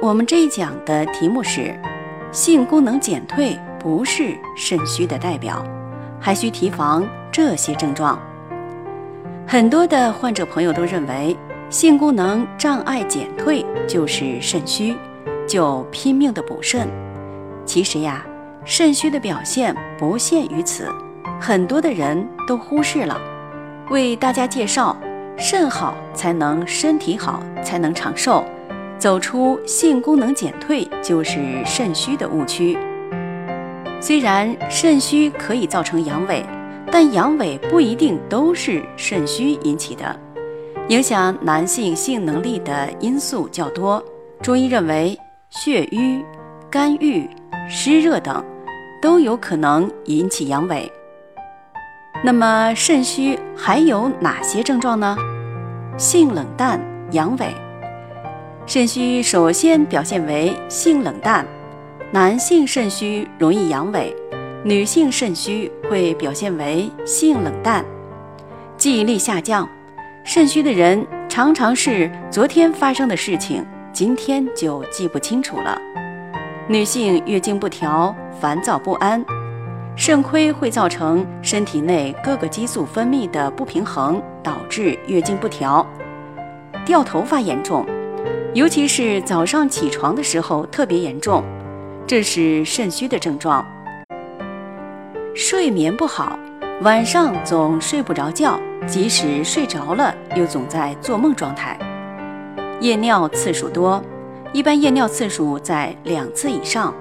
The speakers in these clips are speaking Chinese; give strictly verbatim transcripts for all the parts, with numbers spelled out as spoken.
我们这一讲的题目是性功能减退不是肾虚的代表，还需提防这些症状。很多的患者朋友都认为性功能障碍减退就是肾虚，就拼命的补肾。其实呀，肾虚的表现不限于此，很多的人都忽视了。为大家介绍，肾好才能身体好，才能长寿，走出性功能减退就是肾虚的误区。虽然肾虚可以造成阳痿，但阳痿不一定都是肾虚引起的，影响男性性能力的因素较多。中医认为，血瘀、肝郁、湿热等都有可能引起阳痿。那么肾虚还有哪些症状呢？性冷淡、阳痿。肾虚首先表现为性冷淡，男性肾虚容易阳痿，女性肾虚会表现为性冷淡。记忆力下降，肾虚的人常常是昨天发生的事情，今天就记不清楚了。女性月经不调，烦躁不安，肾亏会造成身体内各个激素分泌的不平衡，导致月经不调。掉头发严重，尤其是早上起床的时候特别严重，这是肾虚的症状。睡眠不好，晚上总睡不着觉，即使睡着了又总在做梦状态。夜尿次数多，一般夜尿次数在两次以上，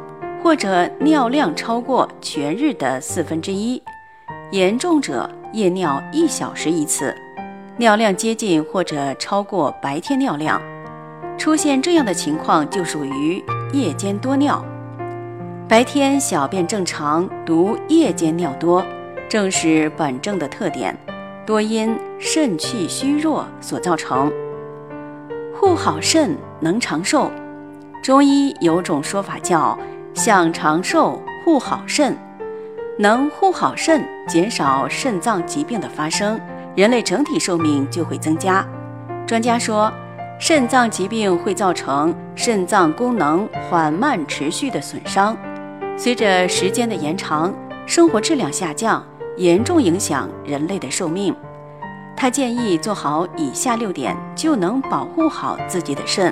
或者尿量超过全日的四分之一，严重者夜尿一小时一次，尿量接近或者超过白天尿量。出现这样的情况就属于夜间多尿，白天小便正常，独夜间尿多，正是本症的特点，多因肾气虚弱所造成。护好肾能长寿，中医有种说法叫想长寿护好肾，能护好肾，减少肾脏疾病的发生，人类整体寿命就会增加。专家说，肾脏疾病会造成肾脏功能缓慢持续的损伤，随着时间的延长，生活质量下降，严重影响人类的寿命。他建议做好以下六点就能保护好自己的肾。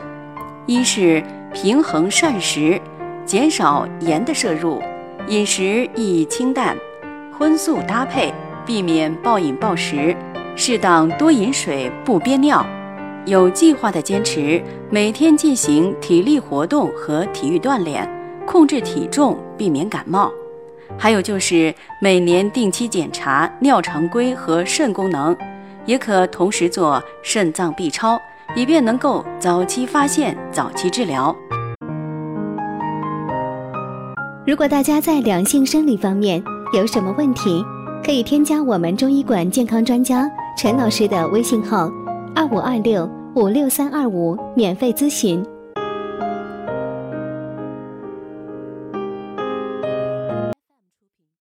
一是平衡膳食，减少盐的摄入，饮食宜清淡，荤素搭配，避免暴饮暴食，适当多饮水，不憋尿。有计划的坚持每天进行体力活动和体育锻炼，控制体重，避免感冒。还有就是每年定期检查尿常规和肾功能，也可同时做肾脏 B 超，以便能够早期发现，早期治疗。如果大家在两性生理方面有什么问题，可以添加我们中医馆健康专家陈老师的微信号二五二六五六三二五免费咨询。